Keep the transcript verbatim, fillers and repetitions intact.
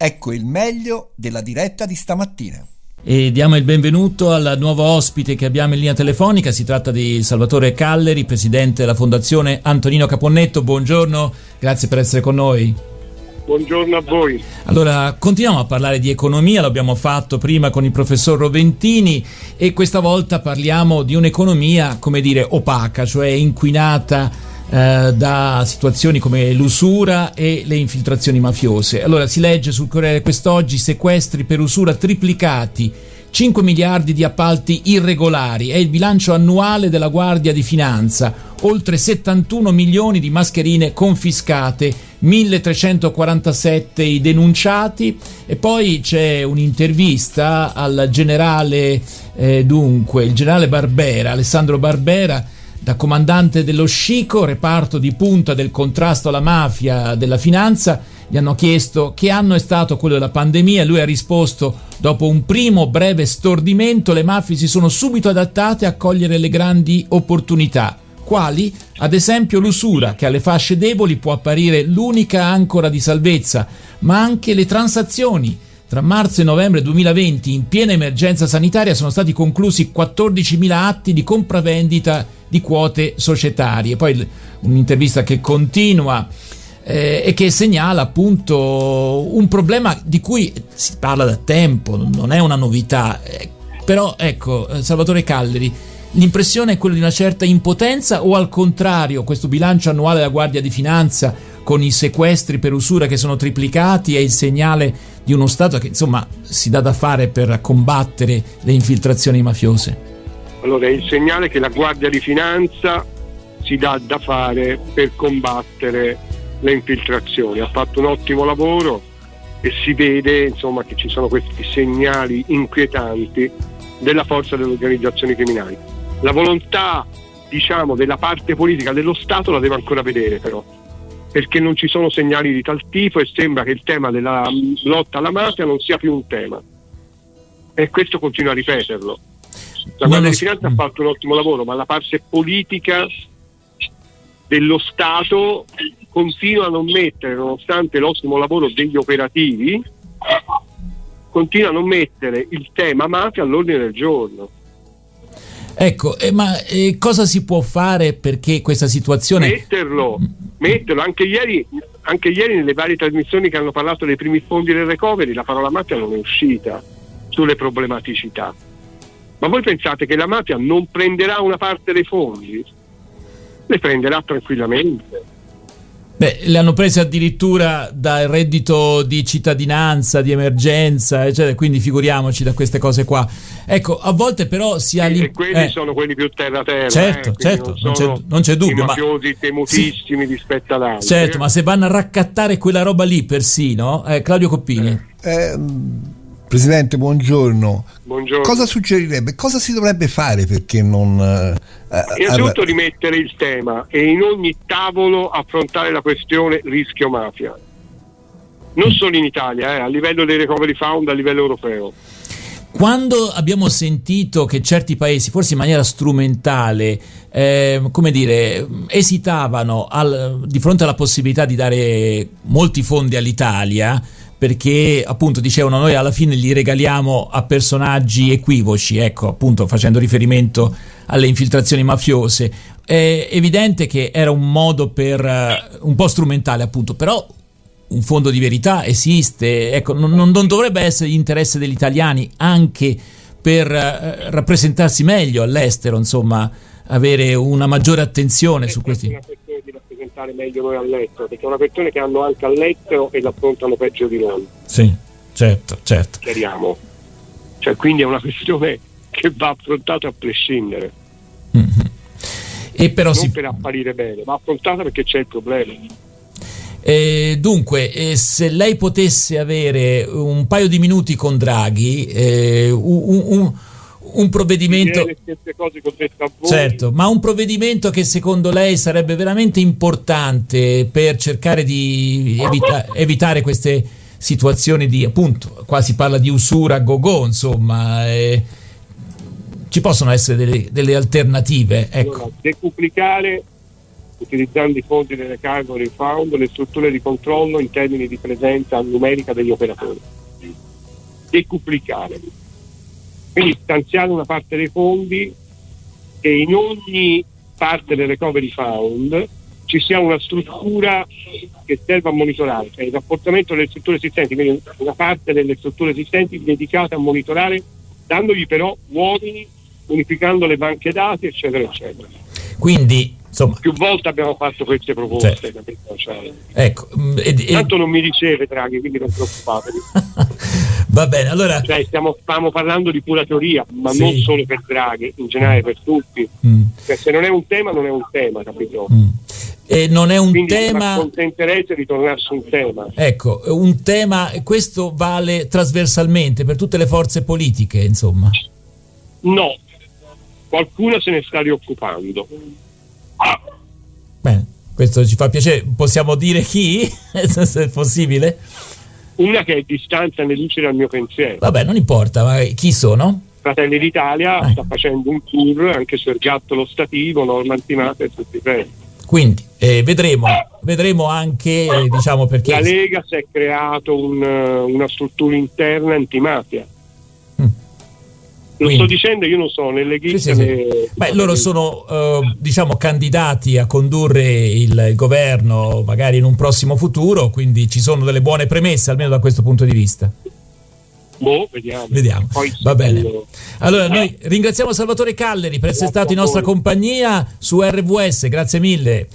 Ecco il meglio della diretta di stamattina. E diamo il benvenuto al nuovo ospite che abbiamo in linea telefonica. Si tratta di Salvatore Calleri, presidente della Fondazione Antonino Caponnetto. Buongiorno, grazie per essere con noi. Buongiorno a voi. Allora, continuiamo a parlare di economia, l'abbiamo fatto prima con il professor Roventini e questa volta parliamo di un'economia, come dire, opaca, cioè inquinata eh, da situazioni come l'usura e le infiltrazioni mafiose. Allora, si legge sul Corriere quest'oggi: sequestri per usura triplicati, cinque miliardi di appalti irregolari, è il bilancio annuale della Guardia di Finanza, oltre settantuno milioni di mascherine confiscate, milletrecentoquarantasette i denunciati. E poi c'è un'intervista al generale, eh, dunque, il generale Barbera, Alessandro Barbera, da comandante dello Scico, reparto di punta del contrasto alla mafia della finanza. Gli hanno chiesto che anno è stato quello della pandemia e lui ha risposto: dopo un primo breve stordimento le mafie si sono subito adattate a cogliere le grandi opportunità, quali ad esempio l'usura, che alle fasce deboli può apparire l'unica ancora di salvezza, ma anche le transazioni. Tra marzo e novembre duemilaventi, in piena emergenza sanitaria, sono stati conclusi quattordicimila atti di compravendita di quote societarie. Poi un'intervista che continua e che segnala appunto un problema di cui si parla da tempo, non è una novità. Però ecco, Salvatore Calleri, l'impressione è quella di una certa impotenza o al contrario questo bilancio annuale della Guardia di Finanza con i sequestri per usura che sono triplicati è il segnale di uno Stato che insomma si dà da fare per combattere le infiltrazioni mafiose? Allora, è il segnale che la Guardia di Finanza si dà da fare per combattere le infiltrazioni, ha fatto un ottimo lavoro e si vede insomma che ci sono questi segnali inquietanti della forza delle organizzazioni criminali. La volontà, diciamo, della parte politica dello Stato la deve ancora vedere però, perché non ci sono segnali di tal tipo e sembra che il tema della lotta alla mafia non sia più un tema, e questo continua a ripeterlo. La Guardia di Finanza ha fatto un ottimo lavoro, ma la parte politica dello Stato continua a non mettere, nonostante l'ottimo lavoro degli operativi, continua a non mettere il tema mafia all'ordine del giorno. Ecco, eh, ma eh, cosa si può fare perché questa situazione... Metterlo, metterlo. Anche ieri, anche ieri nelle varie trasmissioni che hanno parlato dei primi fondi del recovery, la parola mafia non è uscita sulle problematicità. Ma voi pensate che la mafia non prenderà una parte dei fondi? Le prenderà tranquillamente. Beh, le hanno prese addirittura dal reddito di cittadinanza, di emergenza, eccetera, quindi figuriamoci da queste cose qua. Ecco, a volte però si ha... Sì, e quelli eh. sono quelli più terra-terra. Certo, eh, certo, non, non, c'è, non c'è dubbio. I mafiosi ma... temutissimi sì. rispetto ad altri. Certo, eh? ma se vanno a raccattare quella roba lì persino... Eh, Claudio Coppini. Eh. Eh, Presidente, buongiorno. Buongiorno. Cosa suggerirebbe? Cosa si dovrebbe fare perché non... Eh, Innanzitutto rimettere il tema e in ogni tavolo affrontare la questione rischio mafia, non solo in Italia, eh, a livello dei recovery fund, a livello europeo. Quando abbiamo sentito che certi paesi, forse in maniera strumentale, eh, come dire, esitavano al, di fronte alla possibilità di dare molti fondi all'Italia, perché appunto dicevano noi alla fine li regaliamo a personaggi equivoci, ecco, appunto facendo riferimento alle infiltrazioni mafiose, è evidente che era un modo per uh, un po' strumentale appunto, però un fondo di verità esiste, ecco, non, non dovrebbe essere l'interesse degli italiani anche per uh, rappresentarsi meglio all'estero, insomma avere una maggiore attenzione su questi... meglio noi all'estero, perché è una questione che hanno anche all'estero e l'affrontano peggio di noi. Sì, certo, certo. Chiariamo. Cioè, quindi è una questione che va affrontata a prescindere. Mm-hmm. E però non si... per apparire bene, ma affrontata perché c'è il problema. Eh, dunque, eh, se lei potesse avere un paio di minuti con Draghi, eh, un... un un provvedimento cose certo, ma un provvedimento che secondo lei sarebbe veramente importante per cercare di evita- evitare queste situazioni di, appunto, qua si parla di usura a go-go, insomma eh, ci possono essere delle, delle alternative, ecco. Allora, decuplicare utilizzando i fondi delle cargo del found, le strutture di controllo in termini di presenza numerica degli operatori, decuplicare, quindi stanziare una parte dei fondi che in ogni parte del recovery fund ci sia una struttura che serva a monitorare, cioè il rafforzamento delle strutture esistenti, quindi una parte delle strutture esistenti dedicata a monitorare, dandogli però uomini, unificando le banche dati, eccetera, eccetera. Quindi, insomma, più volte abbiamo fatto queste proposte, cioè, capito? Cioè, ecco, e, e... tanto non mi riceve Draghi, quindi non preoccupatevi. Va bene, allora, cioè, stiamo, stiamo parlando di pura teoria, ma sì, non solo per Draghi, in generale per tutti. Mm. Cioè, se non è un tema, non è un tema, capito? Mm. E non è un Quindi, tema. Mi consentirete di tornare su un tema. Ecco, un tema, questo vale trasversalmente per tutte le forze politiche, insomma. No, qualcuno se ne sta rioccupando. Ah. Bene, questo ci fa piacere. Possiamo dire chi? Se è possibile. Una che è distante nelle luci dal mio pensiero. Vabbè, non importa, ma chi sono? Fratelli d'Italia ah. sta facendo un tour anche sul Gattolo Stativo, Norman Timate e tutti i prezzi. Quindi eh, vedremo, vedremo anche eh, diciamo perché la Lega si è creato un, una struttura interna antimafia. Mm. Lo sto dicendo, io non so, nelle leghe. Sì, sì, sì. le... Beh, loro sono eh, diciamo candidati a condurre il, il governo magari in un prossimo futuro, quindi ci sono delle buone premesse almeno da questo punto di vista. Boh, vediamo. vediamo. Poi va bene. Allora, eh. noi ringraziamo Salvatore Calleri per essere grazie stato in nostra compagnia su R V S. Grazie mille.